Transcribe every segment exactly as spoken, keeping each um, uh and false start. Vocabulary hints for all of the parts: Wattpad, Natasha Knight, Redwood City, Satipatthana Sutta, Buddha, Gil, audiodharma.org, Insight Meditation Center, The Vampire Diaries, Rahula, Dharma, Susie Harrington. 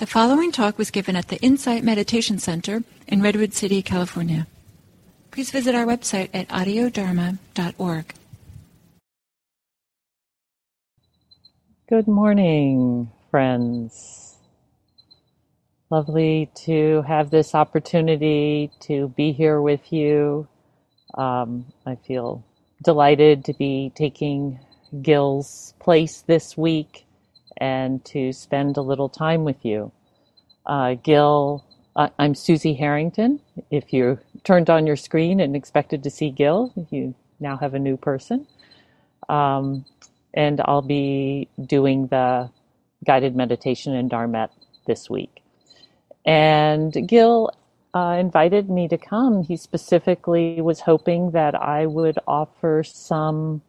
The following talk was given at the Insight Meditation Center in Redwood City, California. Please visit our website at audio dharma dot org. Good morning, friends. Lovely to have this opportunity to be here with you. Um, I feel delighted to be taking Gil's place this week and to spend a little time with you. Uh, Gil, uh, I'm Susie Harrington. If you turned on your screen and expected to see Gil, you now have a new person. Um, and I'll be doing the guided meditation in Dharma this week. And Gil uh, invited me to come. He specifically was hoping that I would offer some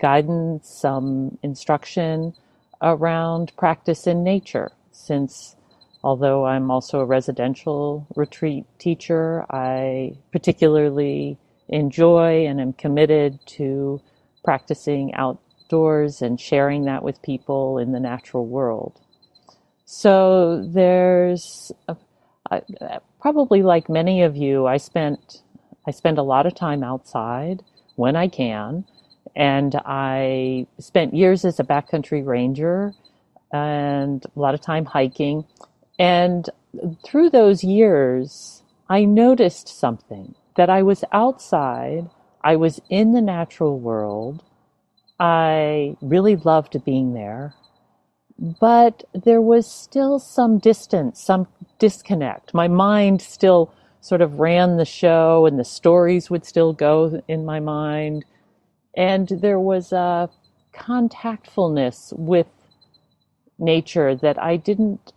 guidance, some instruction around practice in nature, since although I'm also a residential retreat teacher, I particularly enjoy and am committed to practicing outdoors and sharing that with people in the natural world. So there's, a, I, probably like many of you, I spent I spend a lot of time outside when I can. And I spent years as a backcountry ranger and a lot of time hiking. And through those years, I noticed something, that I was outside, I was in the natural world, I really loved being there, but there was still some distance, some disconnect. My mind still sort of ran the show and the stories would still go in my mind. And there was a contactfulness with nature that I didn't,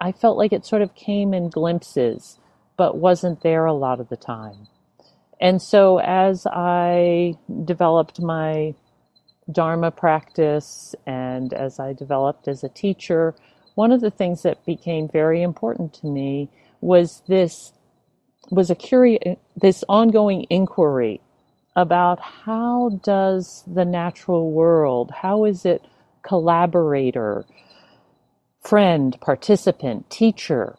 I felt like it sort of came in glimpses, but wasn't there a lot of the time. And so as I developed my Dharma practice and as I developed as a teacher, one of the things that became very important to me was this, was a curious, this ongoing inquiry about how does the natural world, how is it collaborator, friend, participant, teacher?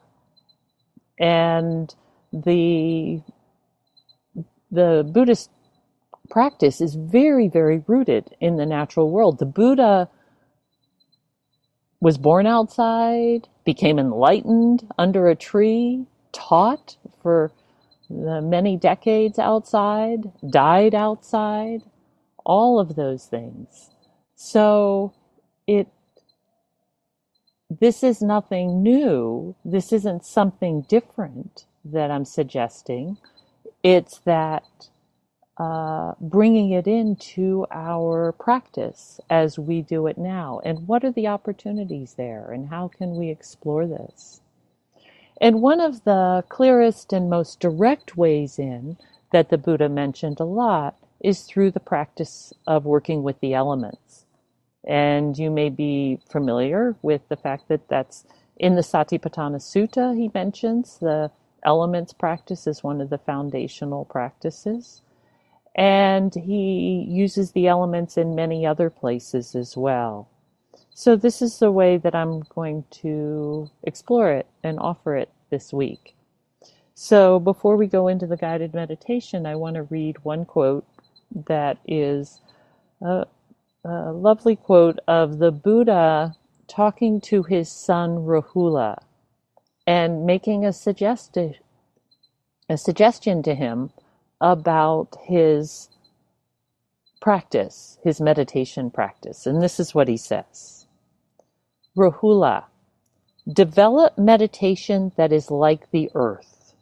And the the Buddhist practice is very, very rooted in the natural world. The Buddha was born outside, became enlightened under a tree, taught for the many decades outside, died outside, all of those things. So it, this is nothing new. This isn't something different that I'm suggesting. It's that uh, bringing it into our practice as we do it now. And what are the opportunities there? And how can we explore this? And one of the clearest and most direct ways in that the Buddha mentioned a lot is through the practice of working with the elements. And you may be familiar with the fact that that's in the Satipatthana Sutta he mentions. The elements practice is one of the foundational practices. And he uses the elements in many other places as well. So this is the way that I'm going to explore it and offer it this week. So before we go into the guided meditation, I want to read one quote that is a, a lovely quote of the Buddha talking to his son Rahula and making a, suggesti- a suggestion to him about his practice, his meditation practice. And this is what he says. Rahula, develop meditation that is like the earth,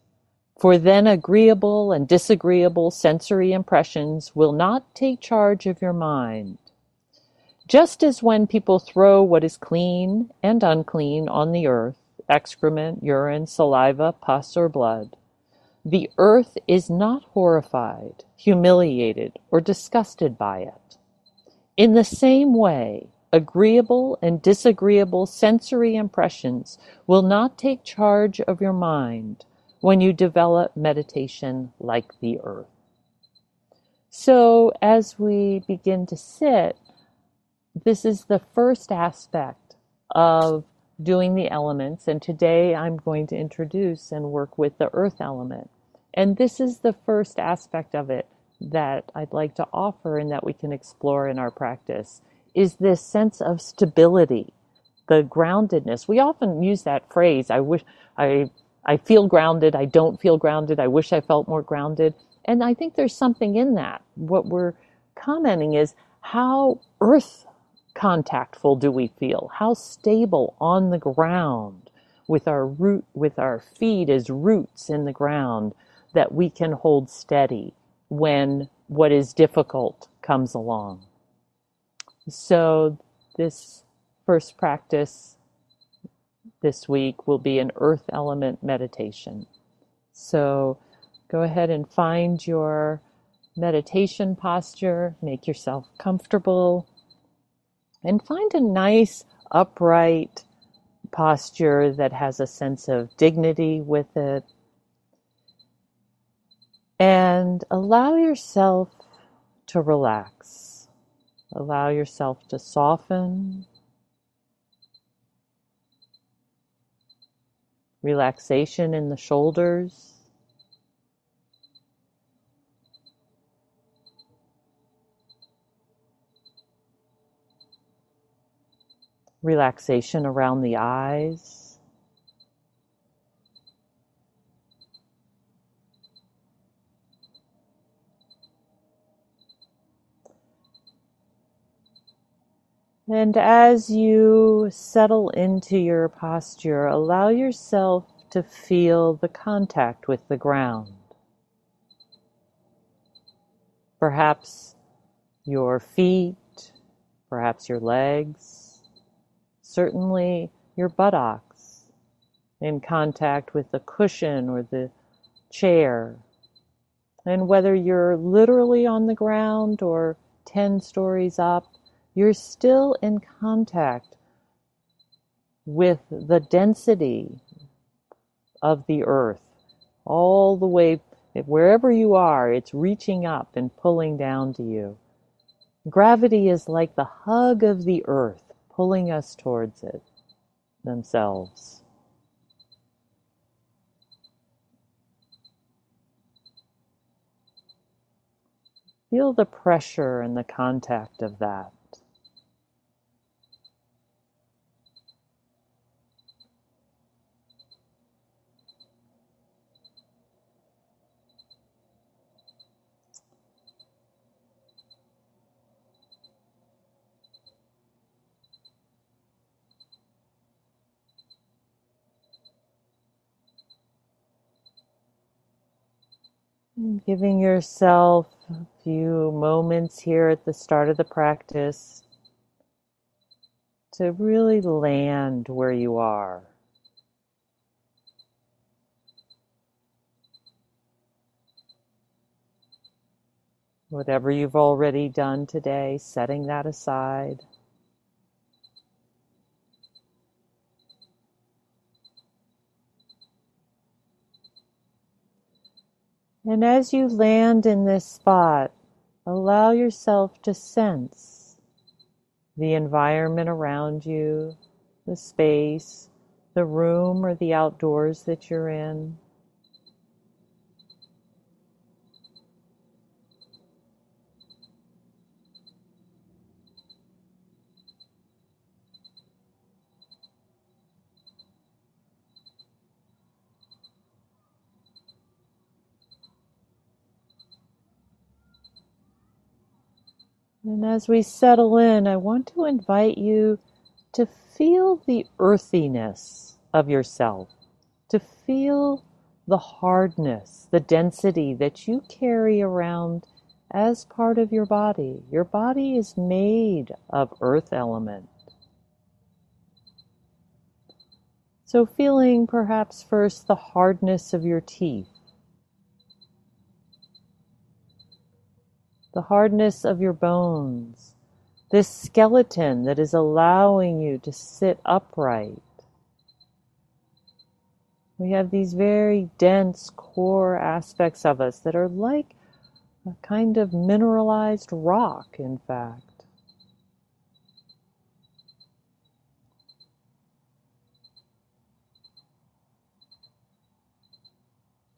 for then agreeable and disagreeable sensory impressions will not take charge of your mind. Just as when people throw what is clean and unclean on the earth, excrement, urine, saliva, pus, or blood, the earth is not horrified, humiliated, or disgusted by it. In the same way, agreeable and disagreeable sensory impressions will not take charge of your mind when you develop meditation like the earth. So as we begin to sit, this is the first aspect of doing the elements, and today I'm going to introduce and work with the earth element. And this is the first aspect of it that I'd like to offer and that we can explore in our practice, is this sense of stability, the groundedness. We often use that phrase, I wish I I feel grounded, I don't feel grounded, I wish I felt more grounded. And I think there's something in that. What we're commenting is, how earth contactful do we feel? How stable on the ground with our root, with our feet as roots in the ground, that we can hold steady when what is difficult comes along. So this first practice this week will be an earth element meditation. So go ahead and find your meditation posture, make yourself comfortable, and find a nice upright posture that has a sense of dignity with it. And allow yourself to relax. Allow yourself to soften. Relaxation in the shoulders. Relaxation around the eyes. And as you settle into your posture, allow yourself to feel the contact with the ground. Perhaps your feet, perhaps your legs, certainly your buttocks in contact with the cushion or the chair. And whether you're literally on the ground or ten stories up, you're still in contact with the density of the earth. All the way, wherever you are, it's reaching up and pulling down to you. Gravity is like the hug of the earth, pulling us towards it themselves. Feel the pressure and the contact of that. Giving yourself a few moments here at the start of the practice to really land where you are. Whatever you've already done today, setting that aside. And as you land in this spot, allow yourself to sense the environment around you, the space, the room or the outdoors that you're in. And as we settle in, I want to invite you to feel the earthiness of yourself, to feel the hardness, the density that you carry around as part of your body. Your body is made of earth element. So feeling perhaps first the hardness of your teeth, the hardness of your bones, this skeleton that is allowing you to sit upright. We have these very dense core aspects of us that are like a kind of mineralized rock, in fact.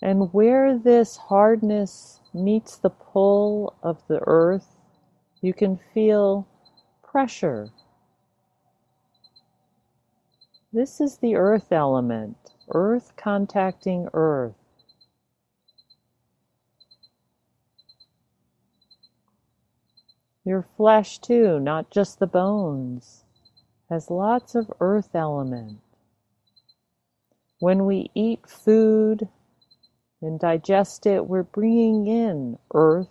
And where this hardness meets the pull of the earth, you can feel pressure. This is the earth element, earth contacting earth. Your flesh too, not just the bones, has lots of earth element. When we eat food and digest it, we're bringing in earth,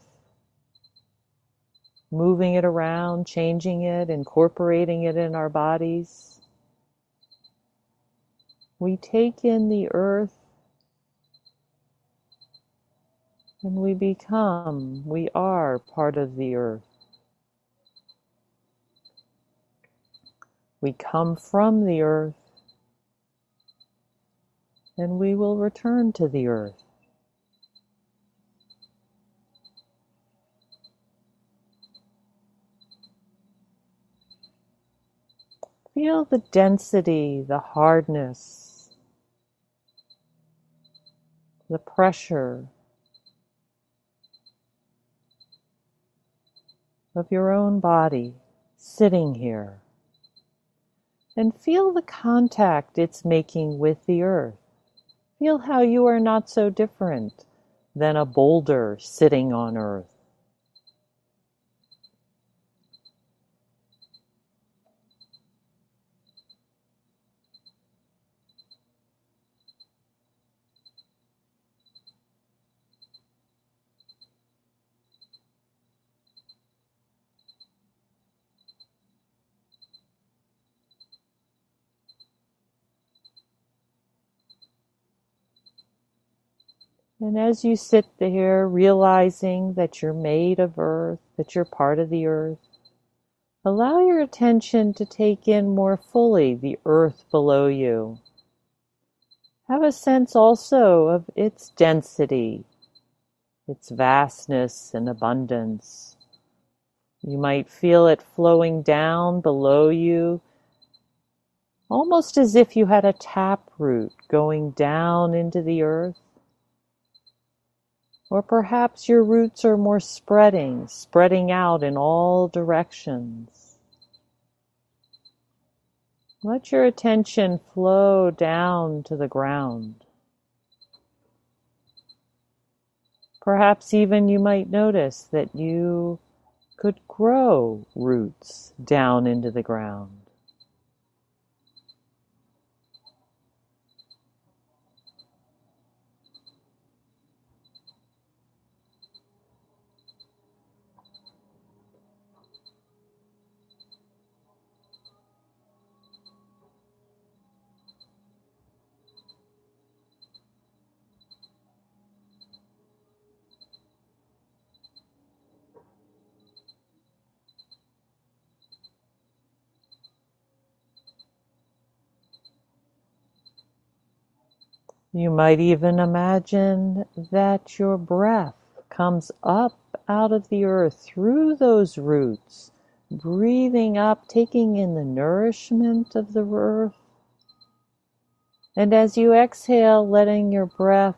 moving it around, changing it, incorporating it in our bodies. We take in the earth and we become, we are part of the earth. We come from the earth, and we will return to the earth. Feel the density, the hardness, the pressure of your own body sitting here. And feel the contact it's making with the earth. Feel how you are not so different than a boulder sitting on earth. And as you sit there, realizing that you're made of earth, that you're part of the earth, allow your attention to take in more fully the earth below you. Have a sense also of its density, its vastness and abundance. You might feel it flowing down below you, almost as if you had a taproot going down into the earth. Or perhaps your roots are more spreading, spreading out in all directions. Let your attention flow down to the ground. Perhaps even you might notice that you could grow roots down into the ground. You might even imagine that your breath comes up out of the earth through those roots, breathing up, taking in the nourishment of the earth. And as you exhale, letting your breath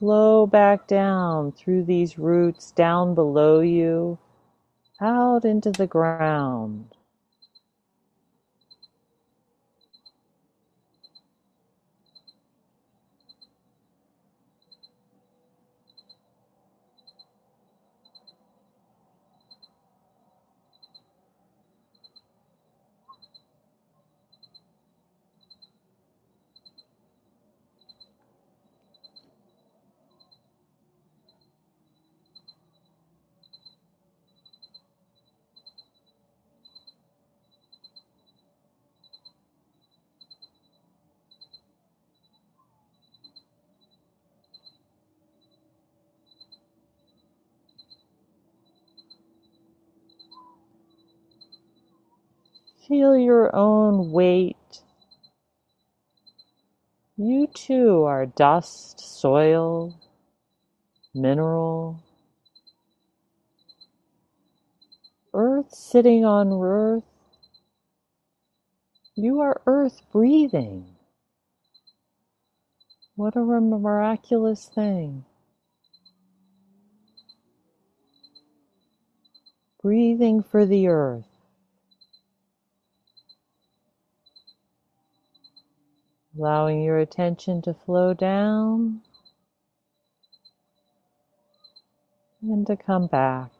flow back down through these roots, down below you, out into the ground. Feel your own weight. You too are dust, soil, mineral. Earth sitting on earth. You are earth breathing. What a miraculous thing. Breathing for the earth. Allowing your attention to flow down and to come back.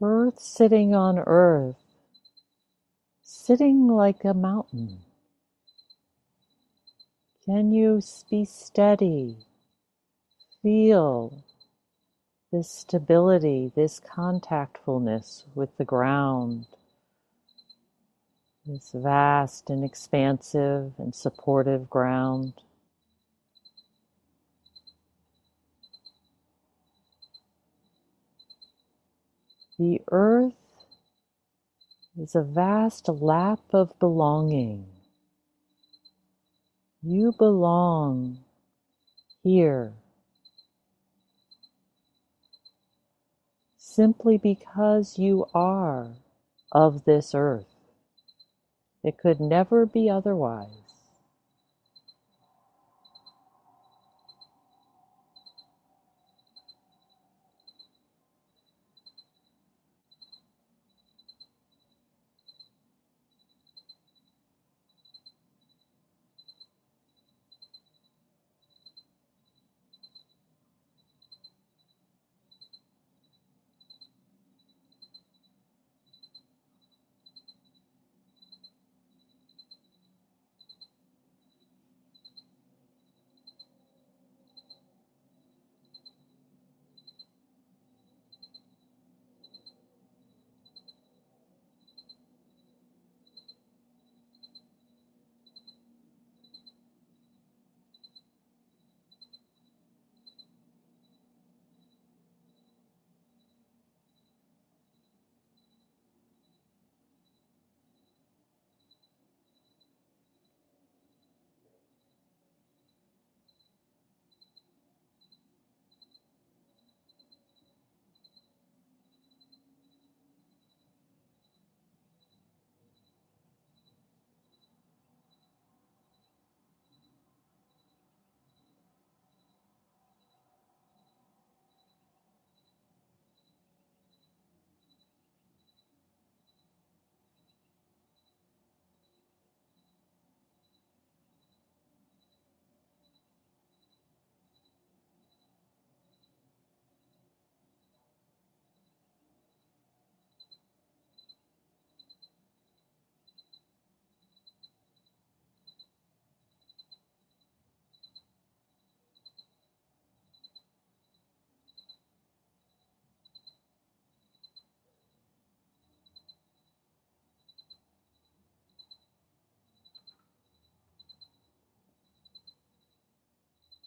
Earth sitting on earth, sitting like a mountain. Can you be steady? Feel this stability, this contactfulness with the ground, this vast and expansive and supportive ground. The earth is a vast lap of belonging. You belong here simply because you are of this earth. It could never be otherwise.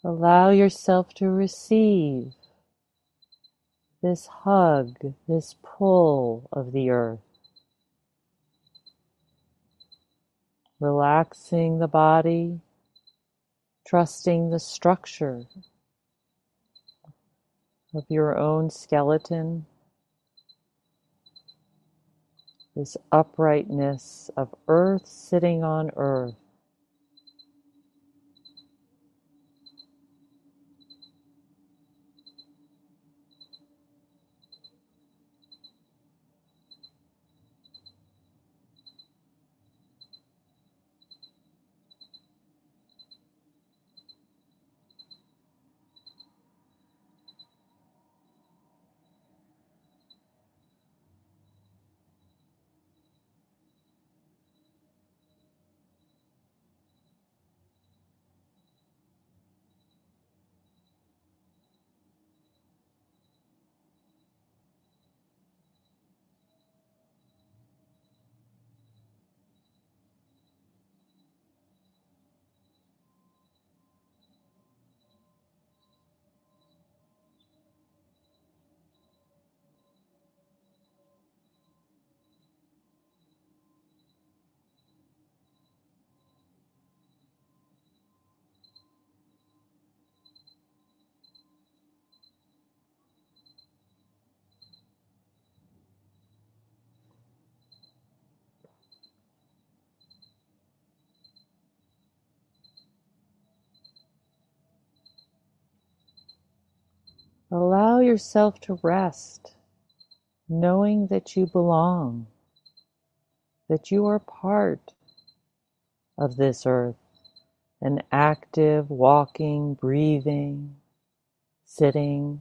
Allow yourself to receive this hug, this pull of the earth, relaxing the body, trusting the structure of your own skeleton, this uprightness of earth sitting on earth. Allow yourself to rest, knowing that you belong, that you are part of this earth, an active, walking, breathing, sitting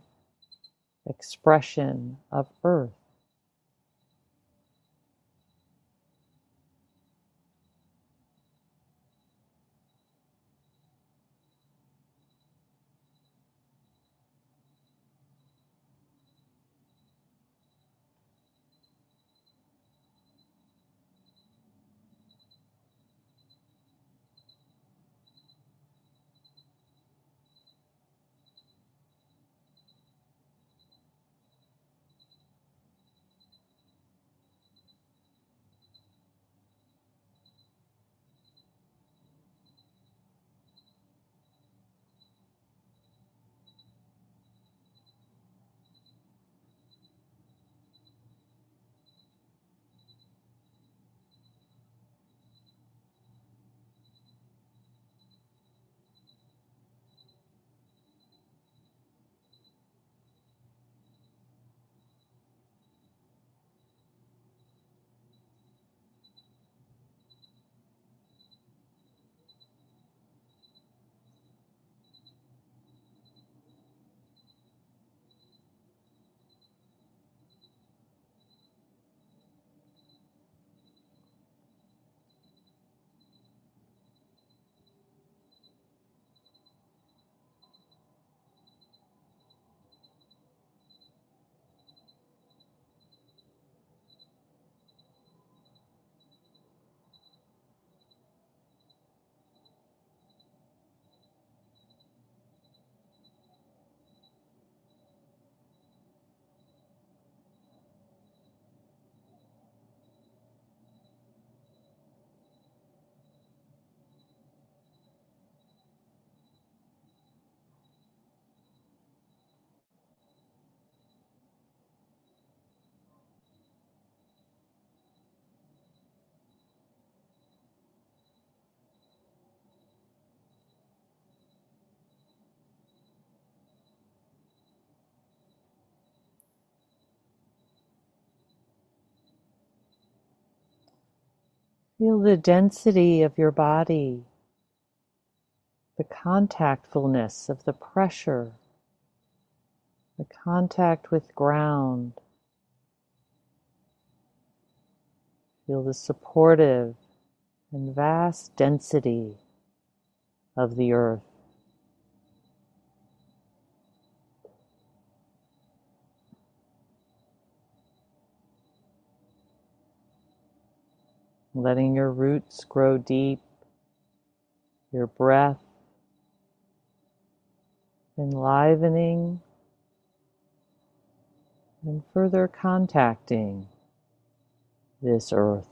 expression of earth. Feel the density of your body, the contactfulness of the pressure, the contact with ground. Feel the supportive and vast density of the earth. Letting your roots grow deep, your breath enlivening and further contacting this earth.